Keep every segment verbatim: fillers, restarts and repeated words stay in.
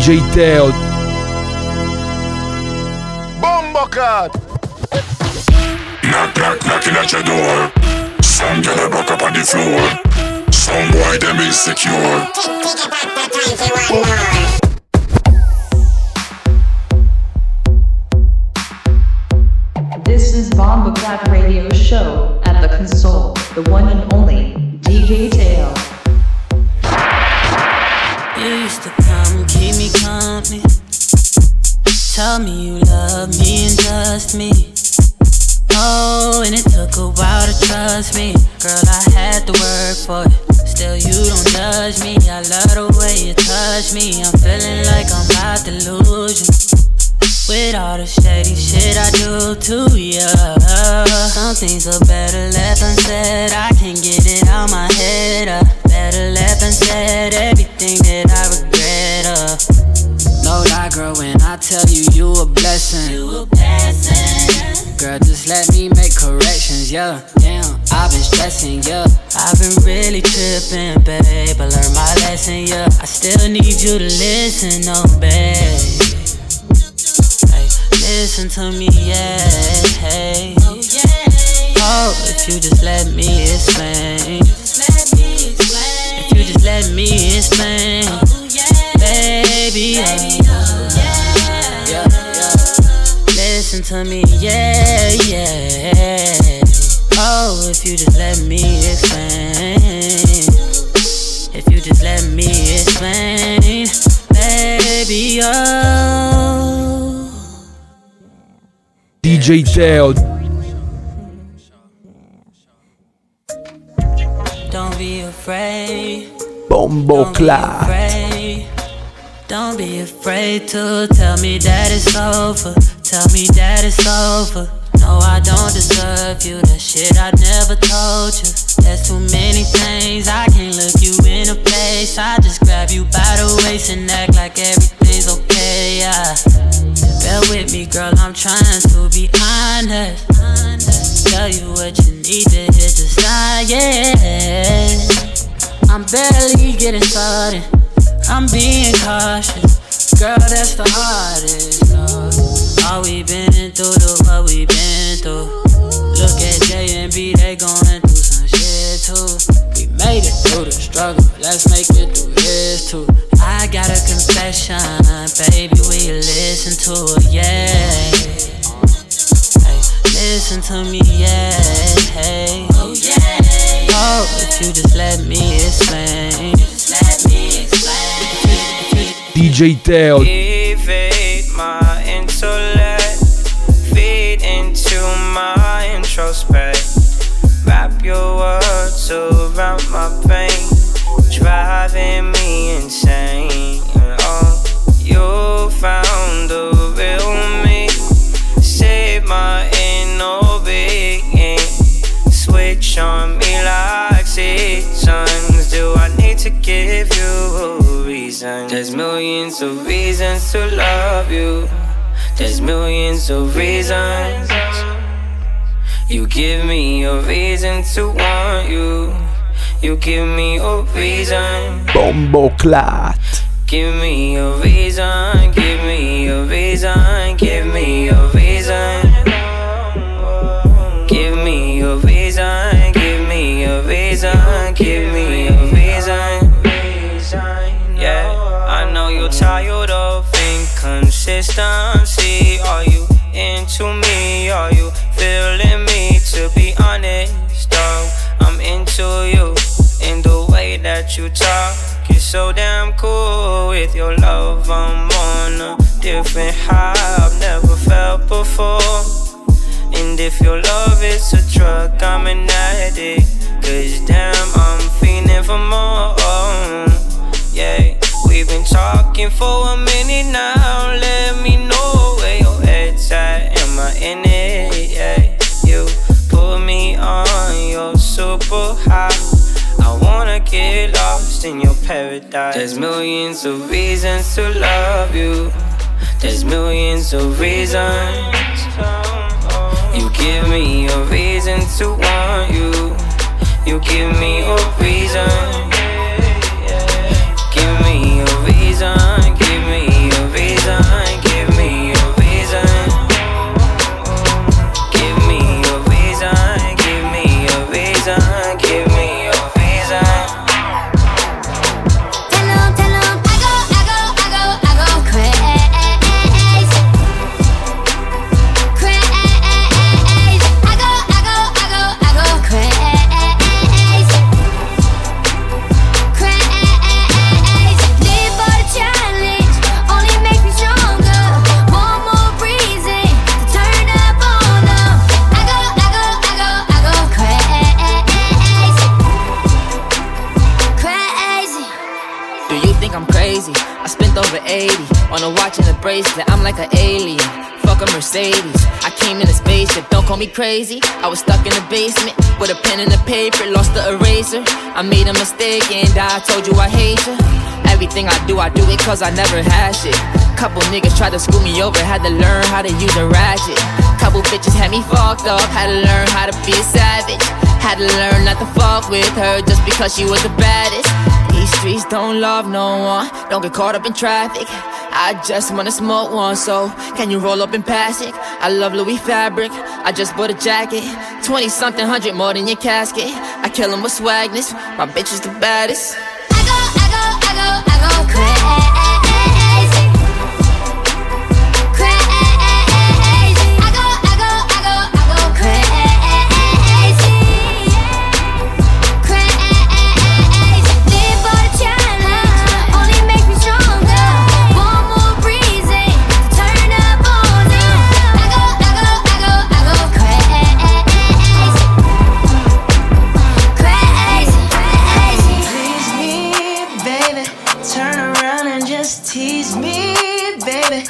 D J Tail. Bomboclaat. Knock knock knocking at your door. Some girl broke up on the floor. Some boy them insecure. This is Bomboclaat Radio Show. At the console, the one and only D J Tail. You used to come keep me company. Tell me you love me and trust me. Oh, and it took a while to trust me. Girl, I had to work for it. Still you don't judge me. I love the way you touch me. I'm feeling like I'm about to lose you. With all the shady shit I do to ya. Some things are better left unsaid. I can't get it out my head uh. Better left unsaid. Everything that I regret uh. No lie, girl, when I tell you you a blessing. You a blessing. Girl, just let me make corrections, yeah. Damn, I've been stressing, yeah. I've been really tripping, babe. I learned my lesson, yeah. I still need you to listen, oh, babe. Listen to me, yeah. Oh, yeah. Oh, if you just let me explain. If you just let me explain, oh, yeah. Baby, oh, yeah. Yeah, yeah. Listen to me, yeah, yeah. Oh, if you just let me explain. If you just let me explain, baby, oh. D J Teo. Don't be afraid. Bomboclaat. Don't be afraid to tell me that it's over. Tell me that it's over. No, I don't deserve you. That shit I never told you. There's too many things I can't look you in the face. I just grab you by the waist and act like everything's okay, yeah. Bear with me, girl, I'm trying to be honest. Tell you what you need to hit the sign, yeah. I'm barely getting started. I'm being cautious. Girl, that's the hardest, no. All we been through, the what we been through. Look at J and B, they going through some shit too. We made it through the struggle, let's make it through this too. I got a confession, baby, will you listen to it, yeah. Hey, listen to me, yeah, hey. Oh, yeah. Oh, if you just let me explain. Let me explain. D J Tail. Elevate my intellect. Feed into my introspect. Wrap your words around my pain. Driving me insane. Oh, you found the real me. Save my inner being. Switch on me like seasons. Do I need to give you a reason? There's millions of reasons to love you. There's millions of reasons. You give me a reason to want you. You give me a reason. Bomboclaat. Give me a reason. Give me a reason. Give me a reason. Give me a reason. Give me a reason. Give me a reason. Yeah, I know you're tired of inconsistency. Are you into me? Are you feeling me? To be honest, though, I'm into you. In the way that you talk, you're so damn cool. With your love, I'm on a different high I've never felt before. And if your love is a drug, I'm an addict. Cause damn, I'm feeling for more. Yeah, we've been talking for a minute now. Let me know where your head's at. Am I in it? Yeah, you put me on your super high. I wanna get lost in your paradise. There's millions of reasons to love you. There's millions of reasons. You give me a reason to want you. You give me a reason. Give me a reason. Give me bracelet, I'm like an alien. Fuck a Mercedes, I came in a spaceship. Don't call me crazy, I was stuck in the basement with a pen and a paper, lost the eraser. I made a mistake and I told you I hate you. Everything I do, I do it cause I never had shit. Couple niggas tried to screw me over, had to learn how to use a ratchet. Couple bitches had me fucked up, had to learn how to be a savage. Had to learn not to fuck with her just because she was the baddest. These streets don't love no one, don't get caught up in traffic. I just wanna smoke one, so can you roll up and pass it? I love Louis fabric, I just bought a jacket. Twenty-something hundred more than your casket. I kill them with swagness, my bitch is the baddest. I go, I go, I go, I go crazy. Crazy. I go, I go, I go, I go crazy. Crazy. Live for the challenge, only make me stronger. One more reason to turn up on it. I go, I go, I go, I go crazy. Crazy. Crazy. Please me, baby. Turn around and just tease me, baby.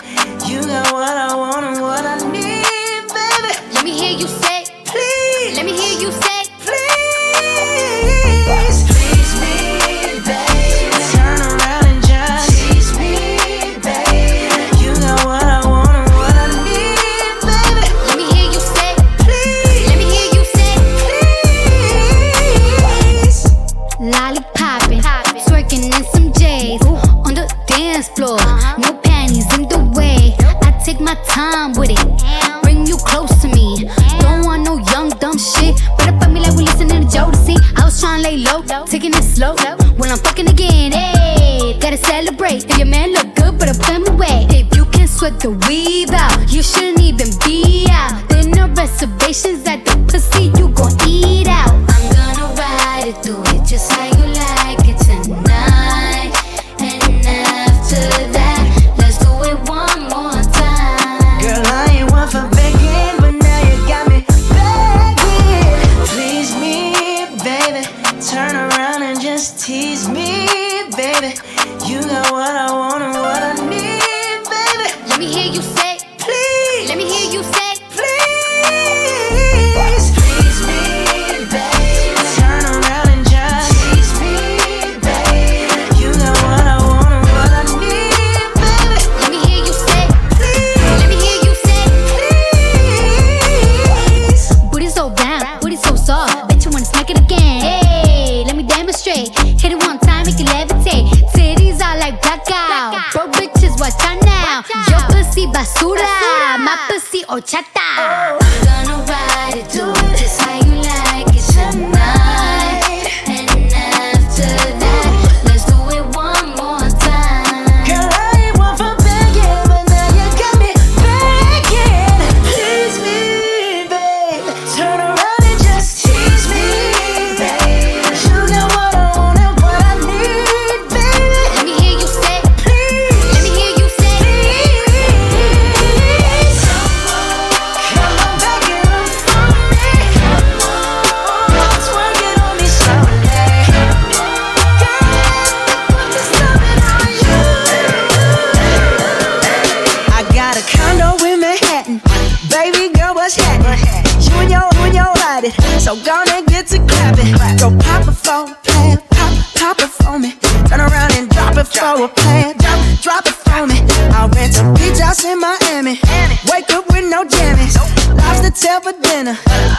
You got what I want and what I need, baby. Let me hear you say, please. Let me hear you say, please. Please me, baby. Turn around and just tease me, baby. You got what I want and what I need, baby. Let me hear you say, please. Let me hear you say, please. Lolly popping, twerking in some J's on the dance floor. No panties in the way. I take my time with it. Bring you close to me. Don't want no young dumb shit. Put up on me like we listening to Jodeci. I was tryna lay low, taking it slow. When I'm fucking again, hey, gotta celebrate. If your man look good, better put him away. If you can sweat the weave out, you shouldn't even be out. There no reservations at the pussy, you gon' eat out. I'm gonna ride it, do it just how you like it tonight. And after that, let's do it one more time. Girl, I ain't one for begging, but now you got me begging. Please me, baby. Turn around and just tease me, baby. You got what I want and what I need, baby. Let me hear you say, please. Let me hear you say, please. Please me, baby. Turn around and just tease me, baby. You got what I want and what I need, baby. Let me hear you say, please. Let me hear you say, please. Booty so round, booty so soft. Bet you wanna smack it again. Hey, let me demonstrate. Hit it one time, make it levitate. Titties are like blackout. Broke bitches, watch out now. Your pussy basura, my pussy horchata. I'm gonna ride it, do it just how you like it tonight. And after that, let's do it one more time. Girl, I ain't one for begging, but now you got me begging. Please me, babe. Turn around and just tease me, babe. You got what I want and what I need, baby. Let me hear you say, please. Let me hear you say, please. Come on back and run for me. Let's work it on me slowly. Girl, just love it how you. I got a condo in Manhattan. Baby girl, what's happening? You and your, you and your ride it. So gonna get to clapping. Go pop it for a plan, pop, pop it for me. Turn around and drop it for a plan, drop, drop it for me. I'll rent a beach house in Miami. Wake up with no jammies. Lobster tail for dinner.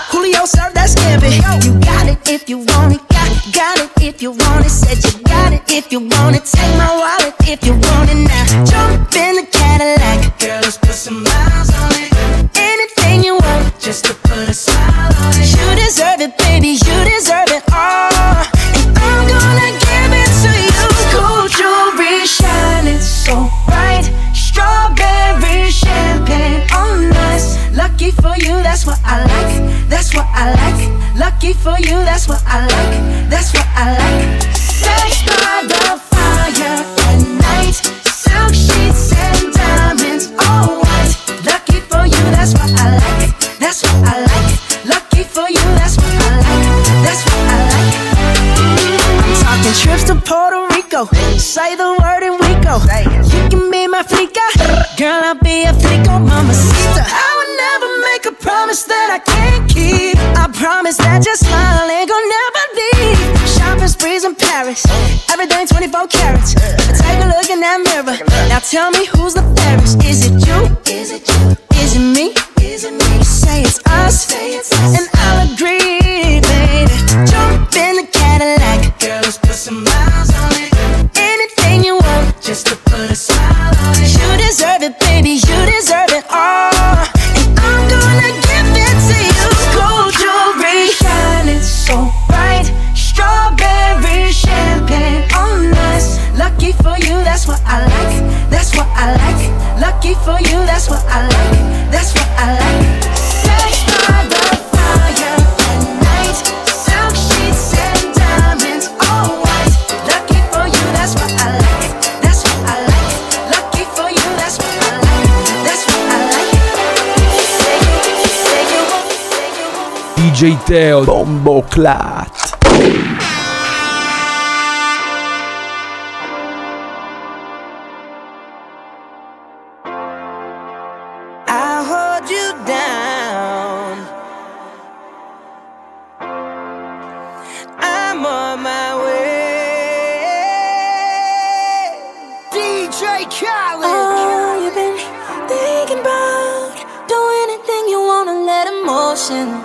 Julio served that scampi. You got it if you want it. Got, got it if you want it. Said you got it if you want it. Take my wallet if you want it now. Jump in the Cadillac. Girl, let's put some miles on it. Anything you want, just to put a smile on it. You deserve it, baby. You deserve it all. And I'm gonna give it to you. Gold jewelry shining so bright. Strawberry champagne on us. Lucky for you, that's what I like. That's what I like. Lucky for you, that's what I like. That's what I like. Sex by the fire at night. Silk sheets and diamonds, all white. Lucky for you, that's what I like. That's what I like. Lucky for you, that's what I like. That's what I like. I'm talking trips to Puerto Rico. Say the word and we go. You can be my flica. Girl, I'll be a flico mamacita. I would never make a promise that I can't keep. I promise that your smile ain't gon' never leave. Shopping sprees in Paris, everything twenty-four carats. Take a look in that mirror, now tell me who's the fairest. Is it you? Is it you? Is it me? Is it me? You say it's us, say it's us. And I'll agree, baby. Jump in the Cadillac, girl, let's put some miles on it. Anything you want, just to put a smile on it. You deserve it, baby, you deserve it all. And I'm gonna give it to you. Gold jewelry, shining so bright. Strawberry champagne on us. Lucky for you, that's what I like. That's what I like. Lucky for you, that's what I like. That's what I like. Sex by the fire at night. Silk sheets and diamonds, all white. Lucky for you, that's what I like. That's what I like. Lucky for you, that's what I like. That's what I like. Say you, say you, say you. D J Tail, Bomboclaat.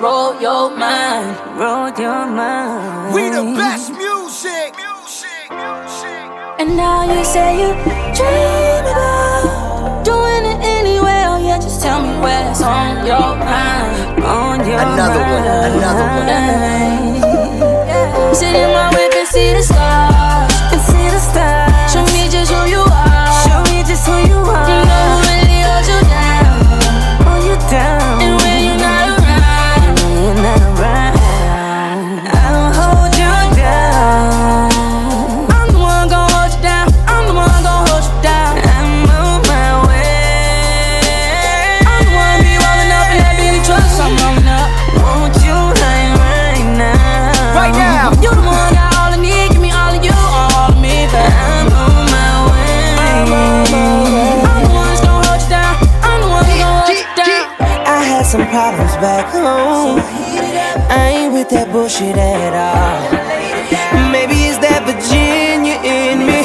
Roll your mind, roll your mind. We the best music, music, music. And now you say you dream about doing it anywhere. Oh yeah, just tell me what's on your mind, on your another mind. Another one, another one. Sit in my whip and see the stars, and see the stars. Show me just who you are, show me just who you are. You know who really holds you down, hold you down. And when you're not some problems back home. I ain't with that bullshit at all. Maybe it's that Virginia in me.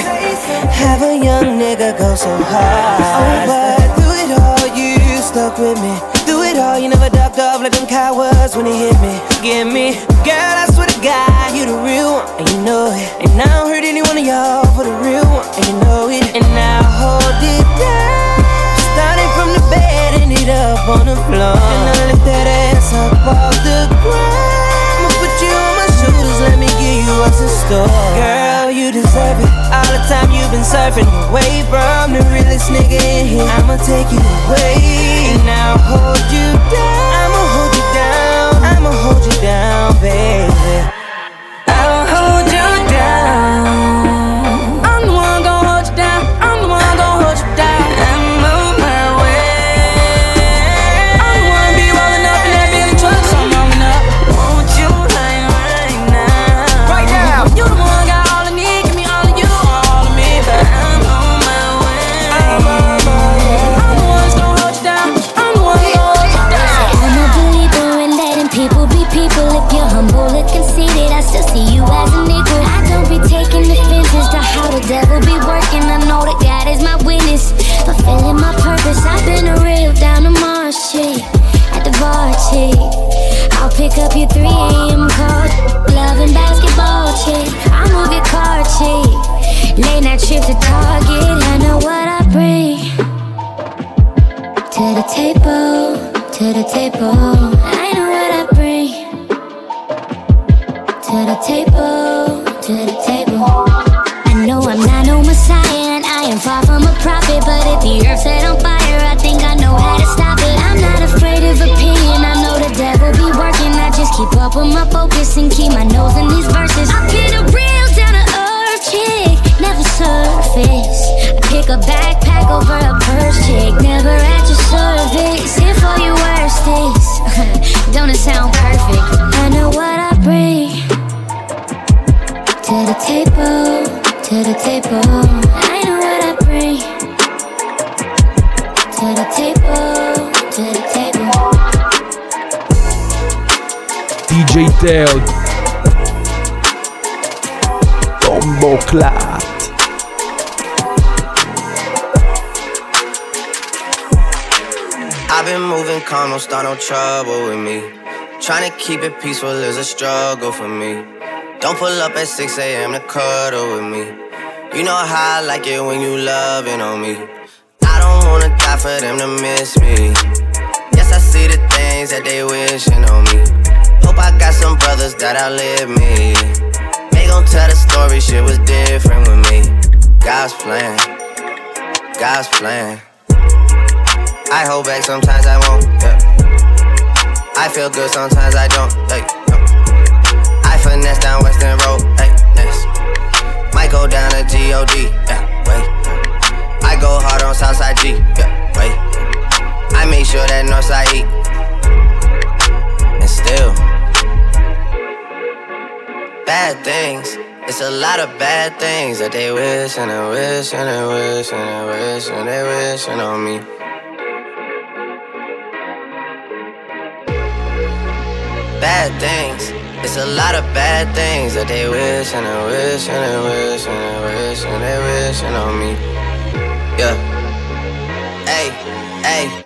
Have a young nigga go so hard. Oh, but through it all, you stuck with me. Through it all, you never ducked off like them cowards when he hit me. Get me, girl, I swear to God, you the real one, and you know it. And I don't hurt any one of y'all for the real one, and you know it. And I hold it down, starting from the bed and it up on the floor. And I lift that ass up off the ground. I'ma put you on my shoulders, let me give you what's in store. Girl, you deserve it. All the time you've been surfing away from the realest nigga in here. I'ma take you away, and I'll hold you down. I'ma hold you down, I'ma hold you down, baby. I'll hold you down. Pick up your three a.m. call, love and basketball, chick. I move your car, chick. Late night trip to Target, I know what I bring. To the table, to the table, I know what I bring. To the table, to the table. I know I'm not no messiah and I am far from a prophet, but if the earth set on fire, I think I know how to stop it. I'm not afraid of opinion, I know the devil be working. Just keep up with my focus and keep my nose in these verses. I get a real down to earth chick, never surface. I pick a backpack over a purse chick, never at your service. If all your worst is, don't it sound perfect? I know what I bring. To the table, to the table, I know what I bring. D J Tail, Bomboclaat. I've been moving calm, don't start no trouble with me. Trying to keep it peaceful is a struggle for me. Don't pull up at six a.m. to cuddle with me. You know how I like it when you loving on me. I don't wanna die for them to miss me. Yes, I see the things that they wishing on me. Hope I got some brothers that outlive me. They gon' tell the story, shit was different with me. God's plan, God's plan. I hold back sometimes I won't, yeah. I feel good sometimes I don't, like, no. I finesse down Western Road, like, next. Might go down to G O D, yeah, wait. I go hard on Southside G, yeah, wait. I make sure that Northside eat. And still bad things, it's a lot of bad things that they wishin' and wishin' and wishin' and wishin' they wishin' on me. Bad things, it's a lot of bad things that they wishin' and wishin' and wishin' and wishin' they wishin' on me. Yeah. Hey, hey.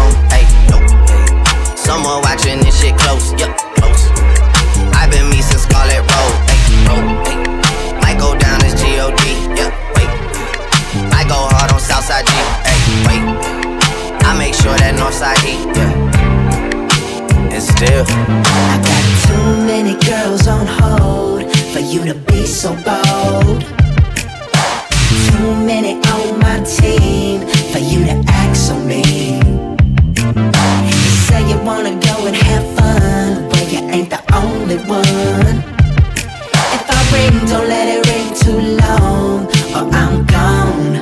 own, ayy, no, ay. Someone watching this shit close, yup, yeah, close. I've been me since Scarlet Road, ayy, bro, ayy. Might go down as G O D, yeah, wait. I go hard on Southside G, ayy, wait. I make sure that Northside E, yeah. Still. I got too many girls on hold for you to be so bold. Too many on my team for you to act so mean. You say you wanna go and have fun, but you ain't the only one. If I ring, don't let it ring too long, or I'm gone.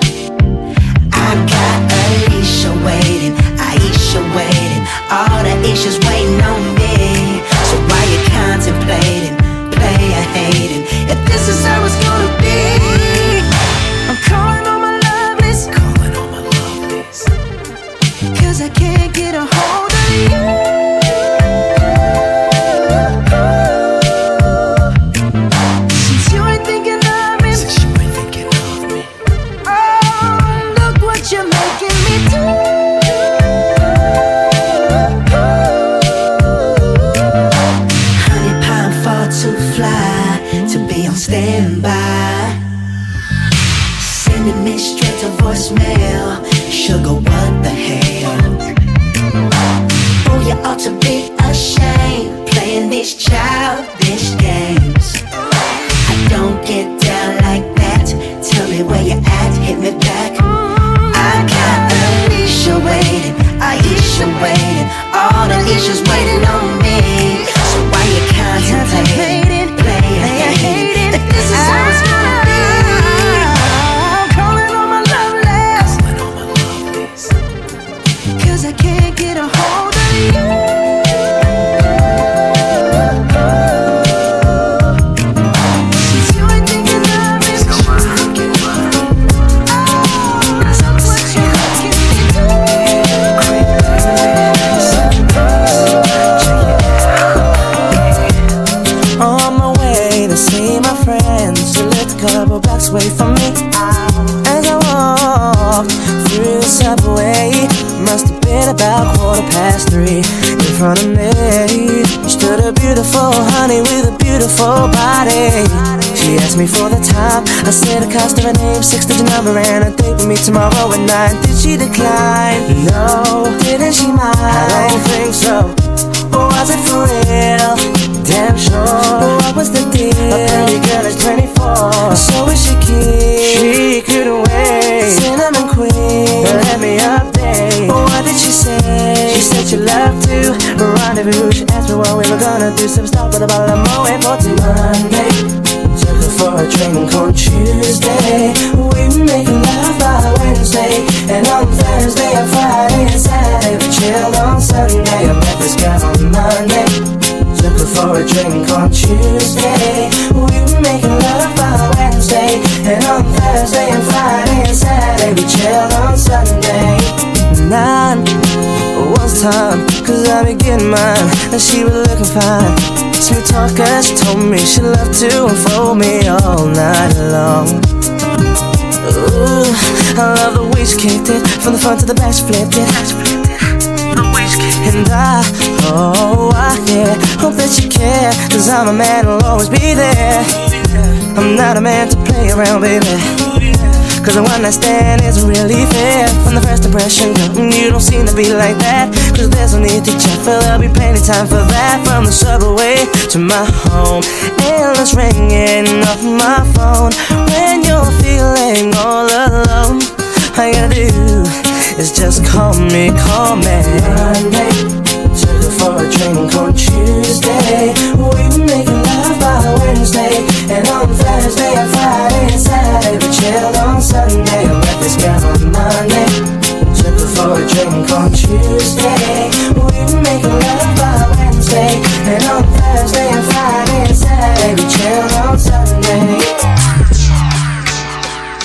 I got Alicia waiting, Aisha waiting, all the issues waiting on me. So why you contemplating, player hating, if this is how it's gonna be? I'm calling on my love list, calling on my love list, cause I can't get a hold of you. Since you ain't thinking of me, since you ain't thinking of me, oh, look what you're making me do. Voicemail, sugar, what the hell? Oh, you ought to be ashamed, playing these childish games. I don't get down like that, tell me where you at, hit me back. I got Alicia waiting, Aisha waiting, all the issues waiting on me. So why you contemplating, playing, hating, that this is how it's gonna be? Wait for me. As I walked through the subway, must have been about quarter past three. In front of me stood a beautiful honey with a beautiful body. She asked me for the time, I said the cost of her name, six-digit number, and a date with me tomorrow at nine. Did she decline? No. Didn't she mind? I don't think so. Or was it for real? Damn sure. But what was the deal? A pretty girl is twenty-four, so is she cute? She couldn't wait. Cinnamon queen, let me update. But what did she say? She said she loved to rendezvous. She asked me where we were going. trying to do some stuff, but I'm away for till Monday. Took her for a drink on Tuesday. We were making love by Wednesday, and on Thursday and Friday and Saturday we chilled on Sunday. I met this guy on Monday. Took her for a drink on Tuesday. We were making love by Wednesday, and on Thursday and Friday and Saturday we chilled on Sunday. Nine. Once time, cause I be getting mine, and she was looking fine. Sweet talker, she told me she loved to unfold me all night long. Ooh, I love the way she kicked it, from the front to the back she flipped it. And I, oh I, yeah, hope that you care, cause I'm a man who'll always be there. I'm not a man to play around, baby, cause the one I stand isn't really fair. From the first impression, girl, you don't seem to be like that. Cause there's no need to check, but there'll be plenty time for that. From the subway to my home, endless ringing off my phone. When you're feeling all alone, all you gotta do is just call me, call me. Monday, took her for a drink on Tuesday. We were making love by Wednesday, and on Thursday and Friday and Saturday we chilled on Sunday. I met this guy on Monday. Took her for a drink on Tuesday. We were making love by Wednesday, and on Thursday and Friday and Saturday we chilled on Sunday.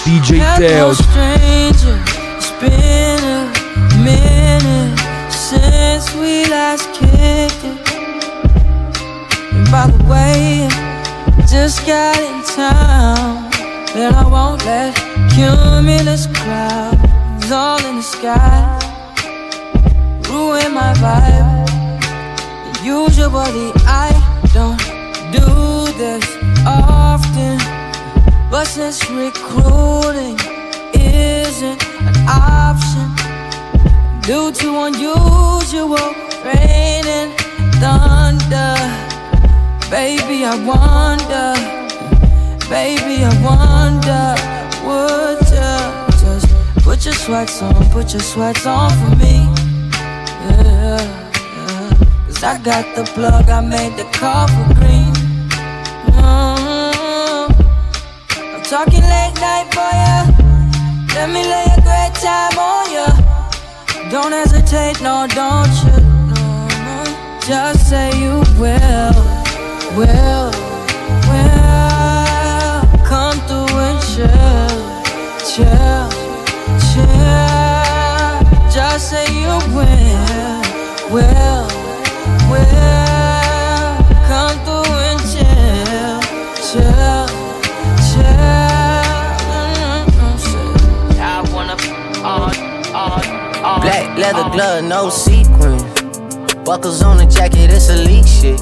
D J Tail. It's been a minute since we last kicked it. And by the way, just got in town, and I won't let cumulus clouds all in the sky ruin my vibe. Usually I don't do this often, but since recruiting isn't an option due to unusual rain and thunder, baby, I wonder, baby, I wonder, would you just put your sweats on, put your sweats on for me, yeah, yeah. Cause I got the plug, I made the call for green, mm-hmm. I'm talking late night for ya, let me lay a great time on ya, don't hesitate, no, don't you, no, no. Just say you will. Well, well, come through and chill, chill, chill. Just say you will, will, will. Come through and chill, chill, chill. I wanna, on, on, on. Black leather glove, no sequin. Buckles on the jacket, it's elite shit.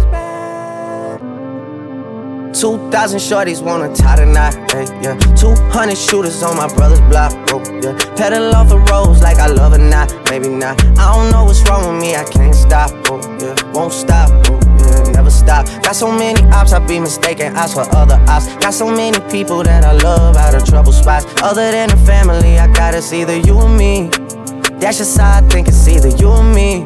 two thousand shorties wanna tie the knot, hey, yeah. two hundred shooters on my brother's block, oh, yeah. Pedal off the roads like I love or not, maybe not. I don't know what's wrong with me, I can't stop, oh, yeah. Won't stop, oh, yeah, never stop. Got so many ops, I be mistaken ops for other ops. Got so many people that I love out of trouble spots. Other than the family, I got it's either you or me. That's just how I think it's either you or me.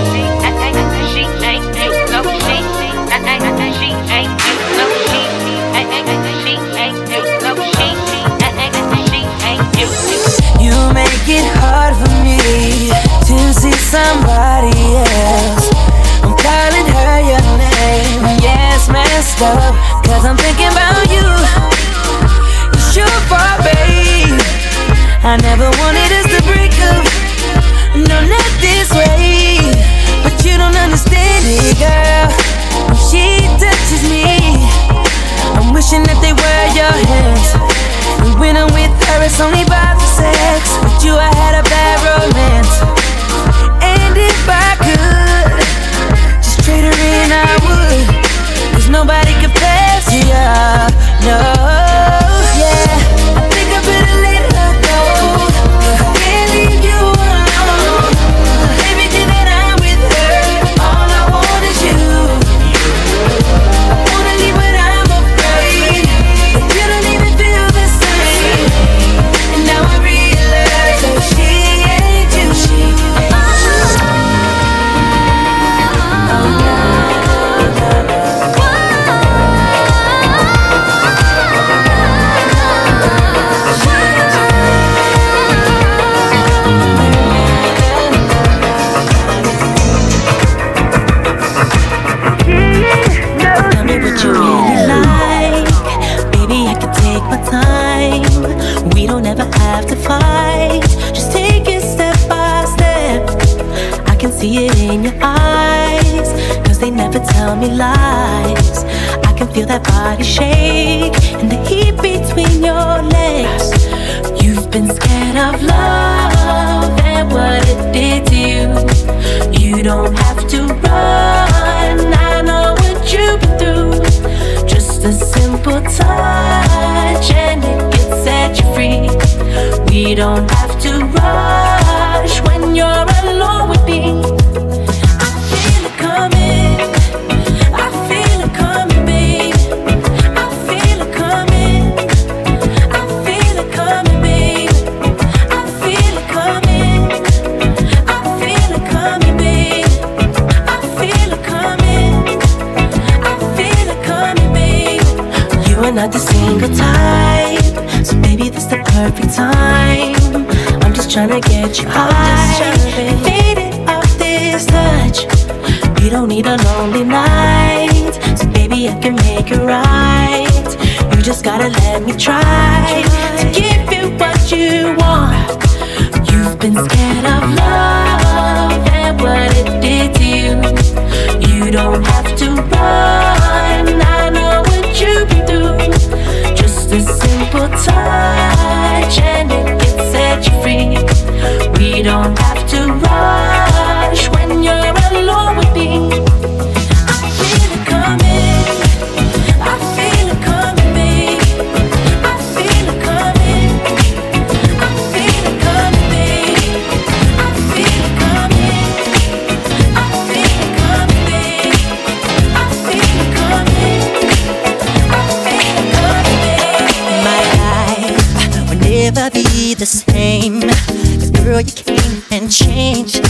make it hard for me to see somebody else. I'm calling her your name. Yeah, it's messed up, 'cause I'm thinking about you. It's your fault, babe. I never wanted us to break up. No, not this way. But you don't understand it, girl. When she touches me, I'm wishing that they were your hands. And when I'm with her, it's only about the sex. With you, I had a bad romance. And if I could trade her in, I would, 'cause nobody compares to ya, no, yeah. I think I better let her go, 'cause I can't leave you alone. Everything that I'm with her, all I want is you. I wanna leave but I'm afraid that you don't even feel the same. And now I realize that she ain't you, she ain't you. See it in your eyes, 'cause they never tell me lies. I can feel that body shake and the heat between your legs. You've been scared of love and what it did to you. You don't have to run, I know what you've been through. Just a simple touch and it can set you free. We don't have to rush when you're alone with me. Not the single type, so baby this the perfect time. I'm just tryna get you high, faded off this touch. You don't need a lonely night, so baby I can make it right. You just gotta let me try to give you what you want. You've been scared of love and what it did to you. You don't have to run. I know what you've been through. Just a simple touch and it can set you free. We don't have to rush when you're alone with me. The same, 'cause girl you came and changed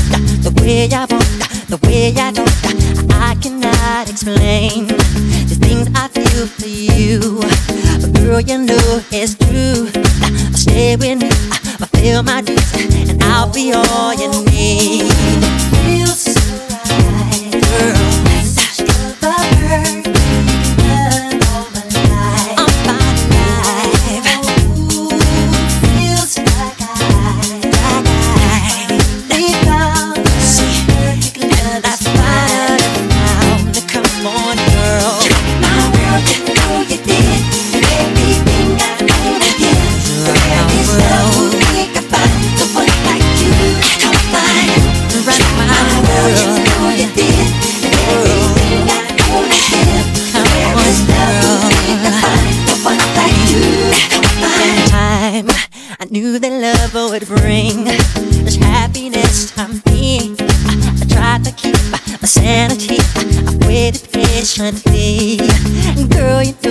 the way I want, the way I don't. I cannot explain the things I feel for you, but girl you know it's true. I'll stay with me, I'll feel my dreams, and I'll be all you need. Feels so right, girl. Knew that love would bring this happiness I'm being. I, I tried to keep my sanity. I, I waited patiently. And girl, you know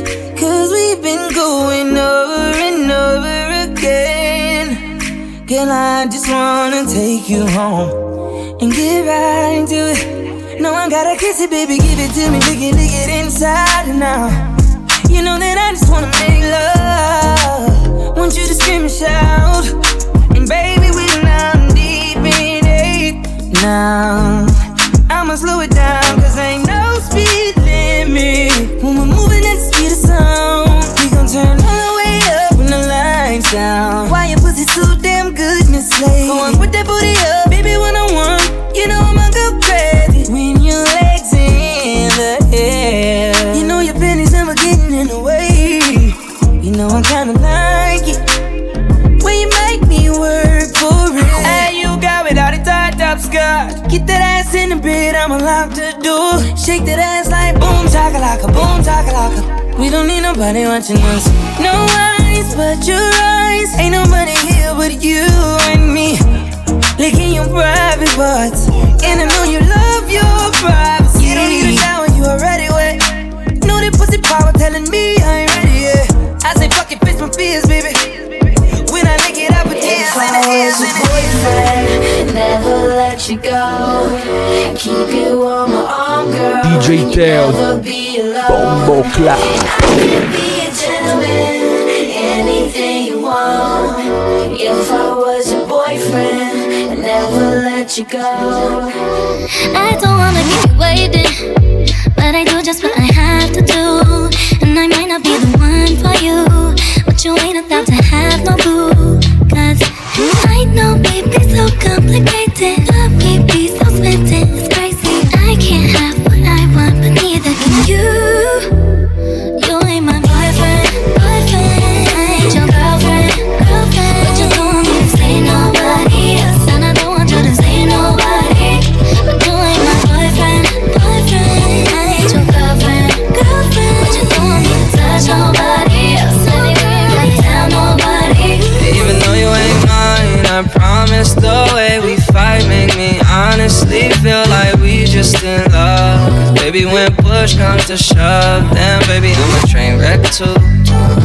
this, cause we've been going over and over again. Girl, I just wanna take you home and get right into it. No, I gotta kiss it, baby, give it to me, we can lick it inside and out. You know that I just wanna make love, want you to scream and shout. And baby, we're now deep in it now. I'ma slow it down, cause ain't no speed limit when we're moving at the speed of sound. We gon' turn all the way up when the lights down. Why your pussy so damn good, Miss Lady? Going with that booty up, baby, one on one. You know I'm a good baby when your legs in the air. You know your pennies never getting in the way. You know I kinda like it when you make me work for it. Hey, you got without it tied up, Scott. Get that ass in the bed, I'm allowed to do. Shake that ass like boom, chakalaka, boom, chakalaka. We don't need nobody watching us. No eyes but your eyes. Ain't nobody here but you and me. Licking your private parts, and I know you love your privacy. You don't need a shower, you already wet. Know that pussy power telling me I ain't ready yet. I say fuck it, bitch, my fears, baby. When I lick it up with tears in the ears, in the boyfriend, never let you go. Keep you on my arm, girl. D J Tail, Bomboclaat. I could be a gentleman, anything you want. If I was your boyfriend, never let you go. I don't wanna keep you waiting, but I do just what I have to do. And I might not be the one for you, but you ain't about to have no boo. Cause I know, baby, so complicated. Love may be so splendid, it's crazy. I can't have what I want, but neither can you. You ain't my boyfriend, boyfriend. I ain't your girlfriend, girlfriend. But you don't want me to say nobody else, and I don't want you to say nobody. But you ain't my boyfriend, boyfriend. I ain't your girlfriend, girlfriend. But you don't want me to touch nobody else. I promise the way we fight make me honestly feel like we just in love. Cause baby, when push comes to shove, then baby, I'm a train wreck too.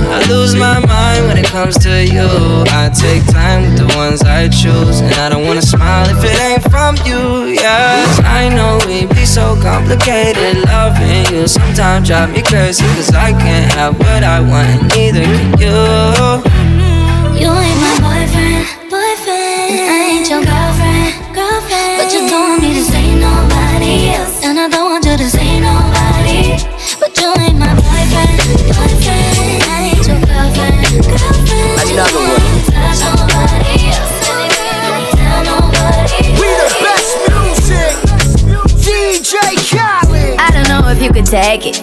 I lose my mind when it comes to you. I take time with the ones I choose, and I don't wanna smile if it ain't from you, yes. I know we be so complicated, loving you sometimes drive me crazy. Cause I can't have what I want, and neither can you. You ain't my boyfriend, I ain't your girlfriend, girlfriend. But you don't want me to say nobody else, and I don't want you to say nobody. But you ain't my boyfriend, boyfriend. I ain't your girlfriend, girlfriend. I love you, touch nobody else, tell nobody. We the best music, D J Jelly. I don't know if you could take it.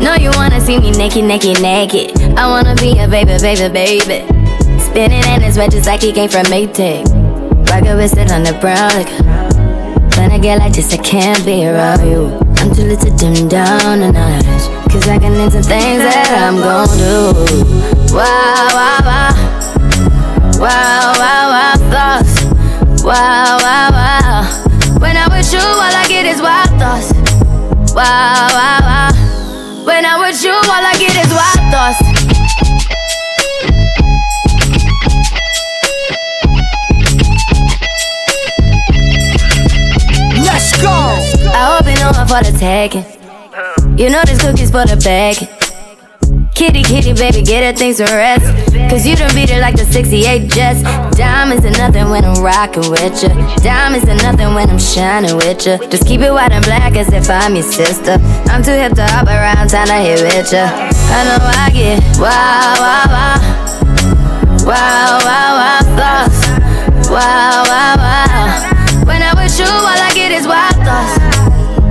No, you wanna see me naked, naked, naked. I wanna be a baby, baby, baby. Spinning in his wedges like he came from Maytag. Rocket with it on the brown liquor. When I get like this, I can't be around you. I'm too little to dim down a notch, cause I can into things that I'm gon' do. Wow, wow, wow. Wow, wow, wow, thoughts. Wow, wow, wow. When I'm with you, all I get is wild thoughts. Wow, wow, wow. When I'm with you, all I get is wild thoughts. Go. I hope you know I'm for the tagging. You know this cookie's for the bag. Kitty, kitty, baby, get her things to rest. Cause you done beat it like the sixty-eight Jets. Diamonds are nothing when I'm rockin' with ya. Diamonds are nothing when I'm shining with ya. Just keep it white and black as if I'm your sister. I'm too hip to hop around, time to hit with ya. I know I get wow, wow, wow. Wow, wow, wow, thoughts. Wow, wow, wow. When I'm with you, all I get is wild thoughts.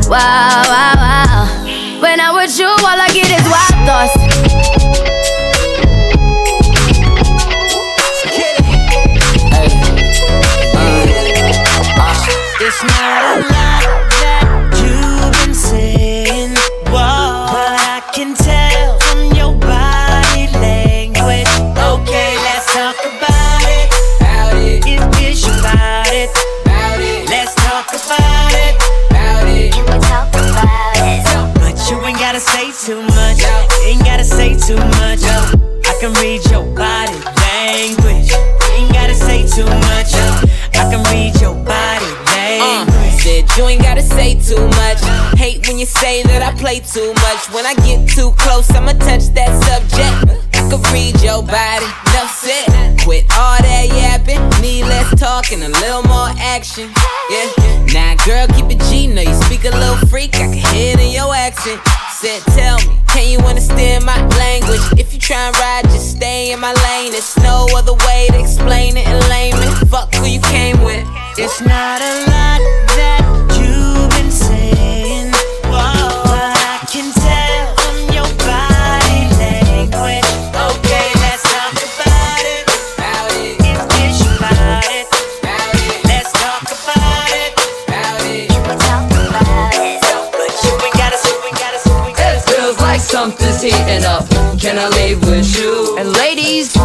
Wow, wow, wow. When I'm with you, all I get is wild thoughts. It's not a lot that you've been saying, whoa, but I can tell from your body language. Okay, let's talk about it. About it. It's your body. Talk about it, but you ain't gotta say too much. In play too much. When I get too close, I'ma touch that subject. I can read your body, enough said. Quit all that yapping, need less talking, a little more action. Yeah, nah, girl, keep it G. Know you speak a little freak, I can hear it in your accent. Said, tell me, can you understand my language? If you try and ride, just stay in my lane. There's no other way to explain it in layman. Fuck who you came with. It's not a lot that you've been saying. Whoa. But I can tell from your body language. Okay, let's talk about it. About it. If it's about it. About it. Let's talk about it. About it. We'll talk about it. So much you ain't gotta say, we gotta say, we gotta say. It feels like something's heating up. Can I leave with you? And ladies, I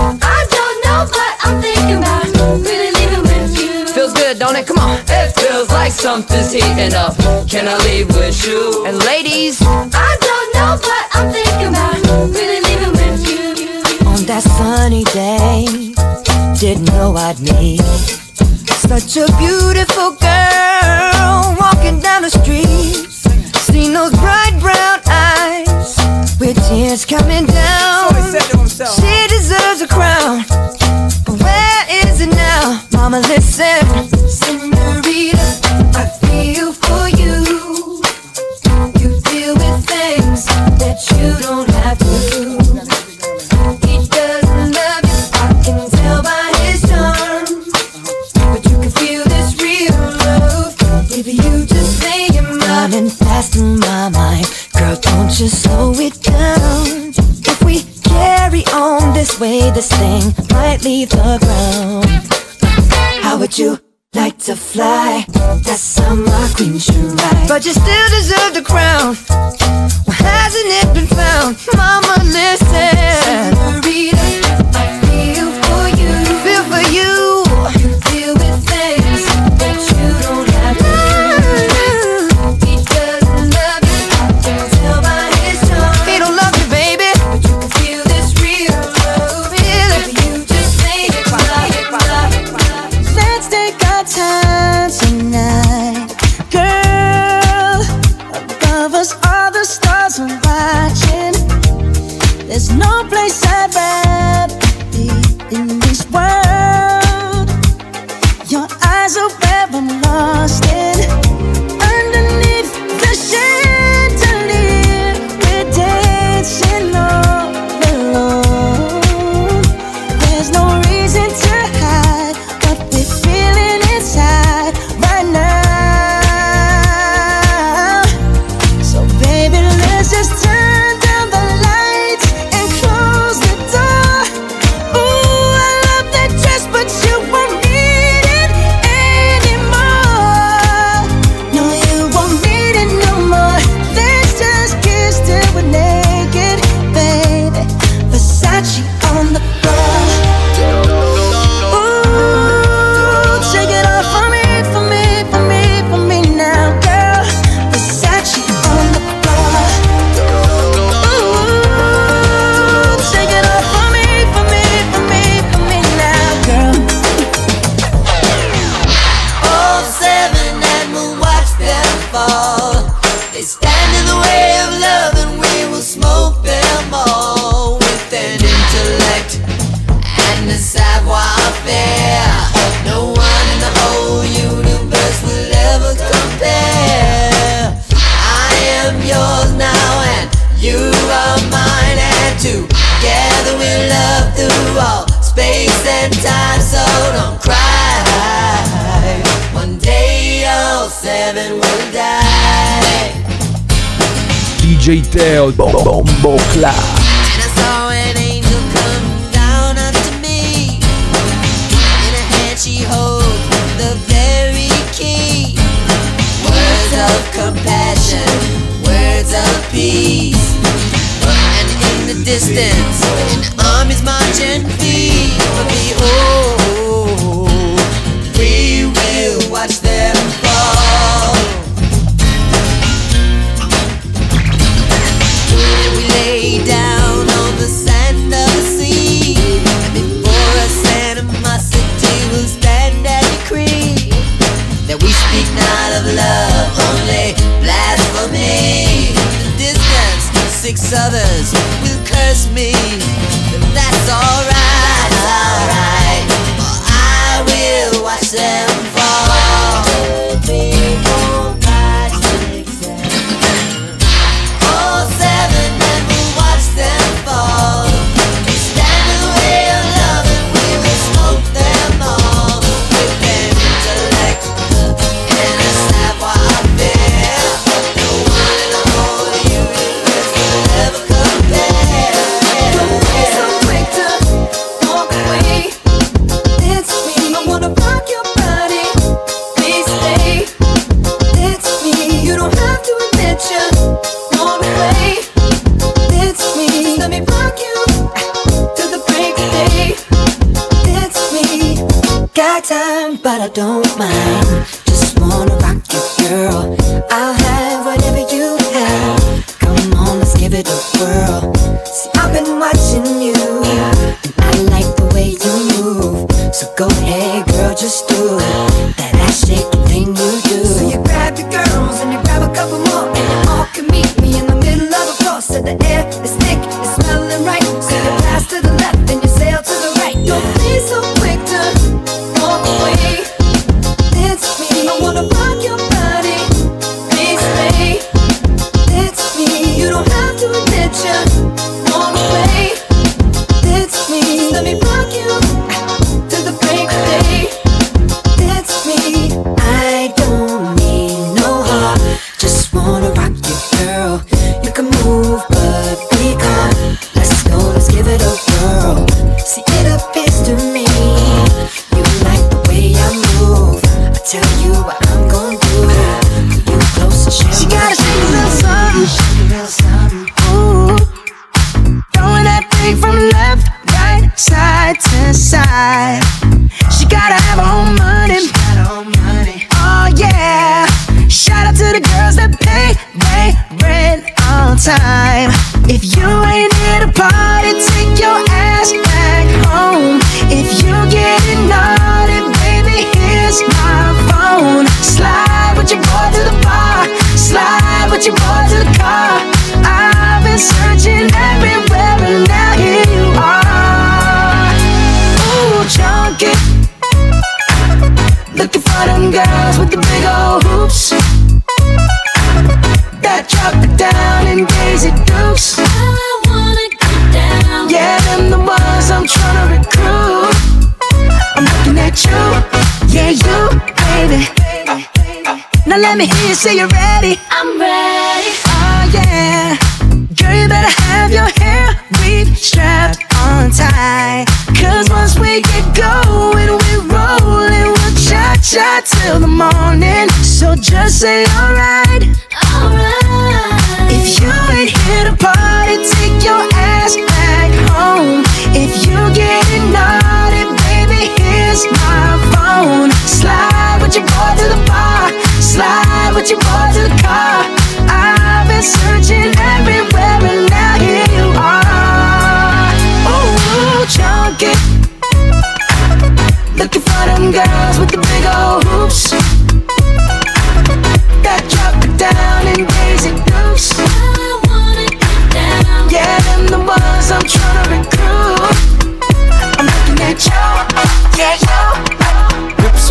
don't know, but I'm thinking about really leaving with you. Feels good, don't it? Come on. It feels like something's heating up. Can I leave with you? And ladies, I don't know, but I'm thinking about really leaving with you. On that sunny day, didn't know I'd meet such a beautiful girl walking down the street. Seen those bright brown eyes with tears coming down. She deserves a crown, but where is it now? Mama, listen, senorita, I feel for you. You deal with things that you don't have to do. Running fast in my mind, girl, don't you slow it down. If we carry on this way, this thing might leave the ground. How would you like to fly? That summer queen should ride. But you still deserve the crown. Well, hasn't it been found? Mama, listen, senorita, I feel for you. I feel for you. You deal with things that you don't have to. There's no place I'd rather be in this world. Your eyes are where I'm lost in. Underneath the chandelier, we're dancing all alone. There's no reason to hide what we're feeling inside right now. So baby, let's just turn down the lights and close the door. Ooh, I love that dress, but you won't need it anymore. No, you won't need it no more. Let's just kiss till we're naked, baby. Versace on the floor. Ooh, take it off for me, for me, for me, for me now, girl. Versace on the floor. Ooh, take it off for me, for me, for me, for me now, girl. All seven and we'll watch them fall. They stand in the way of love and we will smoke them all. With an intellect and a savoir faire, no one in the whole universe will ever compare. I am yours now and you are mine, and together we'll love through all space and time. So don't cry, one day all seven will die. D J Tail, Bomboclaat. And I saw an angel come down unto me. In her hand she holds the very key. Words of compassion, words of peace. And in the distance, an army's marching feet. But behold, we will watch them fall. And we lay down on the sand of the sea. And before us animosity will stand and decree that we speak not of love, only blasphemy. This There's others who curse me, but that's alright, alright, for I will watch them fall. Baby won't buy six and oh seven, and we'll watch them fall. We stand in the way of love and we will smoke them all with an intellect and a savoir-faire. No one in the whole universe will ever compare. Don't wait, don't wait to walk away. Dance with me, I wanna rock your body. Please stay. Dance with me, you don't have to admit you won't play. Dance with me, just let me rock you to the break of day. Dance with me, got time, but I don't mind. Just wanna rock you, girl. I'll have whatever you have. Come on, let's give it a whirl. See, I've been watching you, and I like the way you move. So go ahead, girl, just do that ass shaking thing you do. So you grab your girls and you grab a couple more, and you all can meet me in the middle of a floor. Said the air is thick, it's smelling right. So you pass to the left and you sail to the right. Don't be so quick to walk away. Dance with me, I wanna rock your body. Please stay. Dance with me, you don't have to admit you won't play. Dance with me, just let me rock you to the break of day. Dance with me, I don't need no heart. Just wanna rock you, girl. You can move, but be calm. Let's go, let's give it a whirl. See, it appears to me you like the way I move. I tell you what I'm gonna do. Pull you close and share She gotta shake a little something, shake a little something. Ooh, throwing that thing from left, right, side to side. She gotta have her own money. Oh yeah! Shout out to the girls that pay they rent on time. If you ain't here to party, take your ass back home. If you getting naughty, baby, here's my phone. Slide with your boy to the bar, slide with your boy to the car. I've been searching everywhere, and now here you are. Ooh, chunky, looking for them girls with the big old hoops that drop it down in Daisy Dukes. I wanna get down. Yeah, them the ones I'm tryna recruit. I'm looking at you, yeah, you, baby. Now let me hear you say you're ready. I'm ready. Oh yeah, girl, you better have your hair weave strapped on tight. 'Cause once we get going, we're rolling. Cha-cha till the morning, so just say alright. Alright. If you ain't here to party, take your ass back home. If you getting naughty, baby, here's my phone. Slide with your boy to the bar, slide with your boy to the car. I've been searching everywhere, and now here you are. Ooh, chunky, looking for them girls with the big old hoops that drop it down in Daisy Dukes. I wanna get down. Yeah, them the ones I'm tryna recruit. I'm looking at you, yeah, you. Grips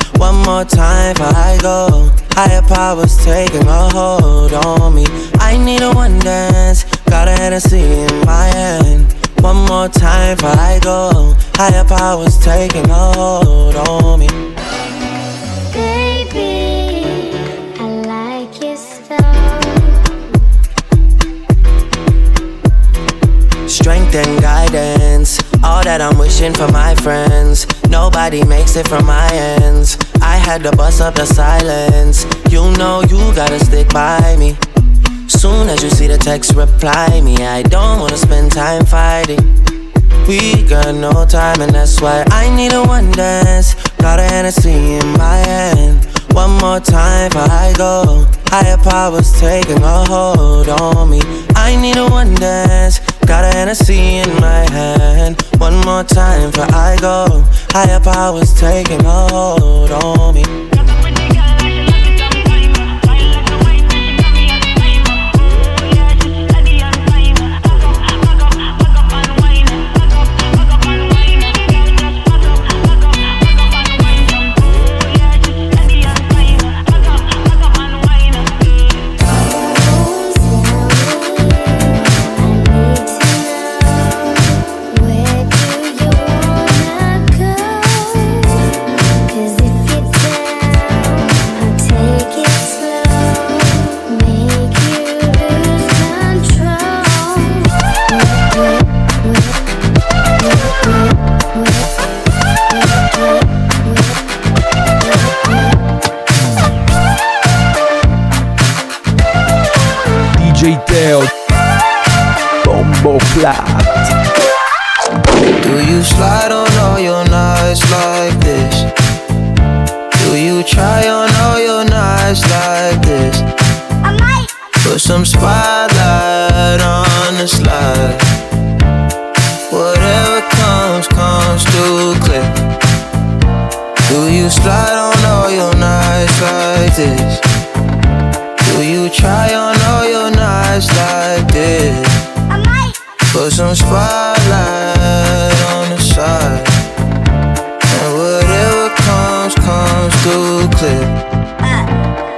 One more time before I go. Higher powers taking a hold on me. I need a one dance. Got a Hennessy in my hand. One more time before I go. Higher powers taking a hold on me. Baby, I like your style. Strength and guidance, all that I'm wishing for my friends. Nobody makes it from my ends. I had to bust up the silence. You know you gotta stick by me. Soon as you see the text, reply me. I don't wanna spend time fighting. We got no time and that's why I need a one dance. Got a Hennessy in my hand. One more time before I go. Higher powers taking a hold on me. I need a one dance. Got a Hennessy in my hand. One more time before I go. Higher powers taking a hold on me. J T O. Bomboclaat. Do you slide on all your nights like this? Do you try on all your nights like this? I might put some spotlight on the slide. Whatever comes, comes too clear. Do you slide on all your nights like this? Do you try on all your nights like this? I might put some spotlight on the side. And whatever comes, comes through clear.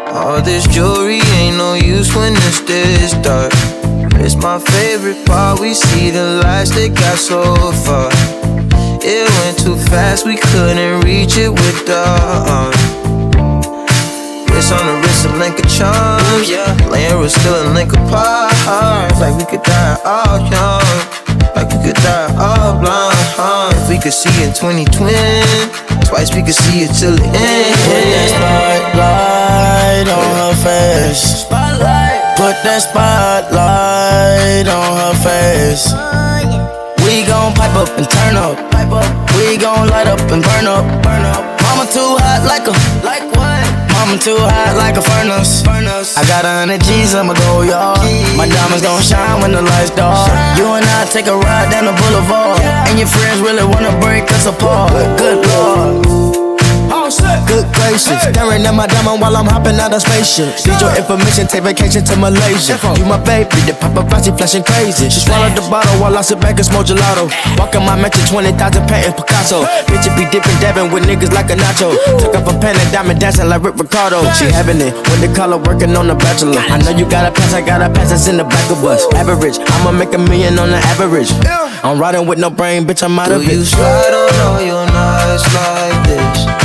uh. All this jewelry ain't no use when it's this dark. It's my favorite part, we see the lights that got so far. It went too fast, we couldn't reach it with the arm. On the wrist of link of charms, yeah. Laying real still in link apart. Like we could die all young, like we could die all blind, huh? If we could see it twenty twenty, twice we could see it till the end. Put that spotlight on her face. Spotlight. Put that spotlight on her face. We gon' pipe up and turn up. Pipe up. We gon' light up and burn up. Burn up. Mama too hot like a, like what? I'm too hot like a furnace. furnace I got a hundred G's, I'ma go, y'all. My diamonds gon' shine when the lights dark. You and I take a ride down the boulevard, yeah. And your friends really wanna break us apart. Good Lord, good gracious, hey. Staring at my diamond while I'm hopping out of spaceship. Need your information, take vacation to Malaysia. You my baby, the paparazzi flashing crazy. She swallowed the bottle while I sit back and smoke gelato. Walking my mansion, twenty thousand painting Picasso. Bitch, it be dipping, dabbing with niggas like a nacho. Took up a pen and diamond dancing like Rick Ricardo. She having it with the color, working on the bachelor. I know you gotta pass, I gotta pass, that's in the back of us. Average, I'ma make a million on the average. I'm riding with no brain, bitch, I'm out of it. Do you slide on all your nights like this?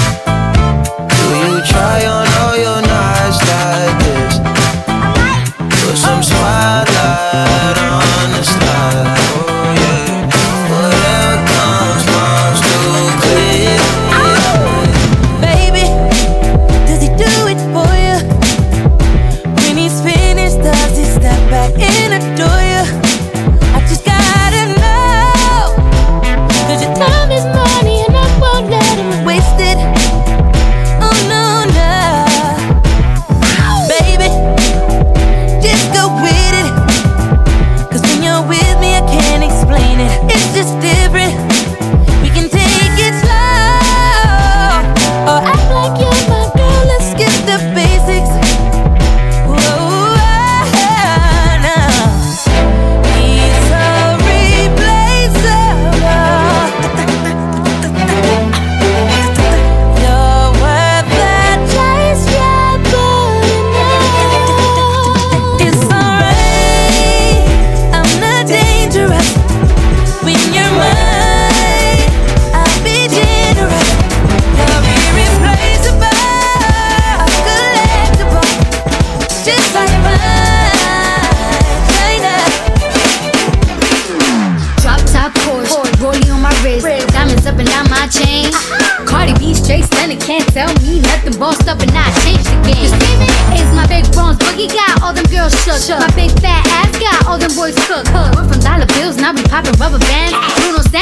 Try on all your nights like this. Put some spotlight on the slide. Oh yeah. Whatever comes, comes too clear. Baby, does he do it for you? When he's finished, does he step back and adore you? I just gotta know, 'cause your time is money and I won't let him waste it.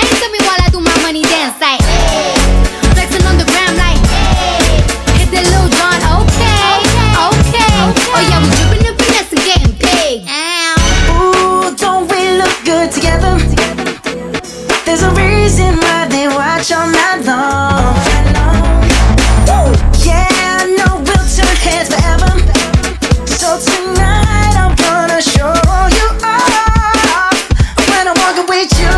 dance to me while I do my money dance, like hey. Flexing on the gram like hey. Hit that Lil Jon, okay, okay, okay, okay. Oh yeah, we dripping and finessing, getting paid. Ow. Ooh, don't we look good together? There's a reason why they watch all night long. Woo. Yeah, I know we'll turn heads forever. So tonight I'm gonna show you all. When I'm walking with you,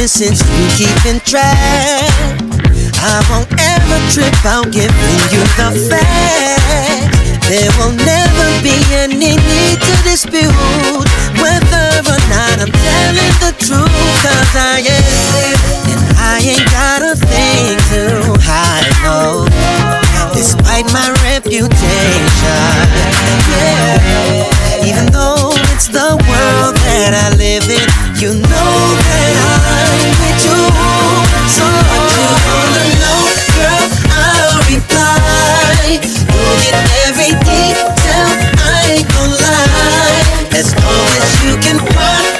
since you keepin' track, I won't ever trip out giving you the facts. There will never be any need to dispute whether or not I'm telling the truth, 'cause I am, and I ain't got a thing to hide, no, despite my reputation. Yeah, even though it's the world that I live in, you know that I'm with you. So what you wanna know, girl, I'll reply. You'll get every detail, I ain't gon' lie. As long as you can find